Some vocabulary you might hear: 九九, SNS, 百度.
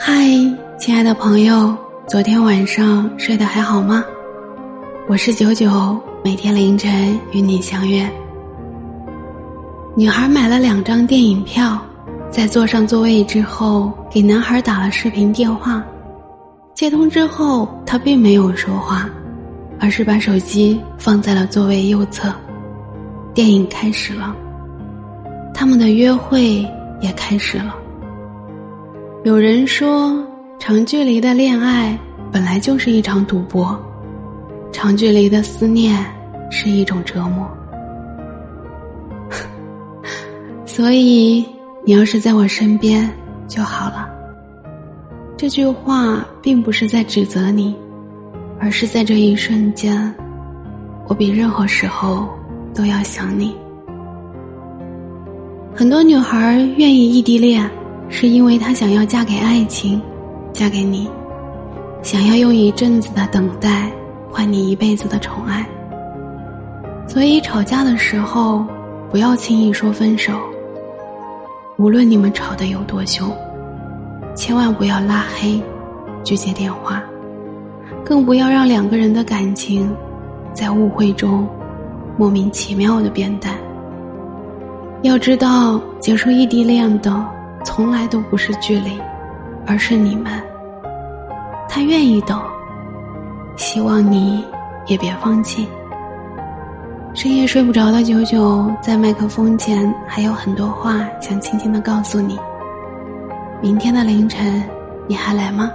嗨，亲爱的朋友，昨天晚上睡得还好吗？我是九九，每天凌晨与你相约。女孩买了2张电影票，在坐上座位之后，给男孩打了视频电话。接通之后，他并没有说话，而是把手机放在了座位右侧。电影开始了，他们的约会也开始了。有人说，长距离的恋爱本来就是一场赌博，长距离的思念是一种折磨。所以你要是在我身边就好了。这句话并不是在指责你，而是在这一瞬间，我比任何时候都要想你。很多女孩愿意异地恋，是因为她想要嫁给爱情，嫁给你，想要用一阵子的等待换你一辈子的宠爱。所以吵架的时候不要轻易说分手，无论你们吵得有多凶，千万不要拉黑、拒接电话，更不要让两个人的感情在误会中莫名其妙的变淡。要知道，结束异地恋的从来都不是距离，而是你们。他愿意等，希望你也别放弃。深夜睡不着的九九，在麦克风前还有很多话想轻轻地告诉你。明天的凌晨，你还来吗？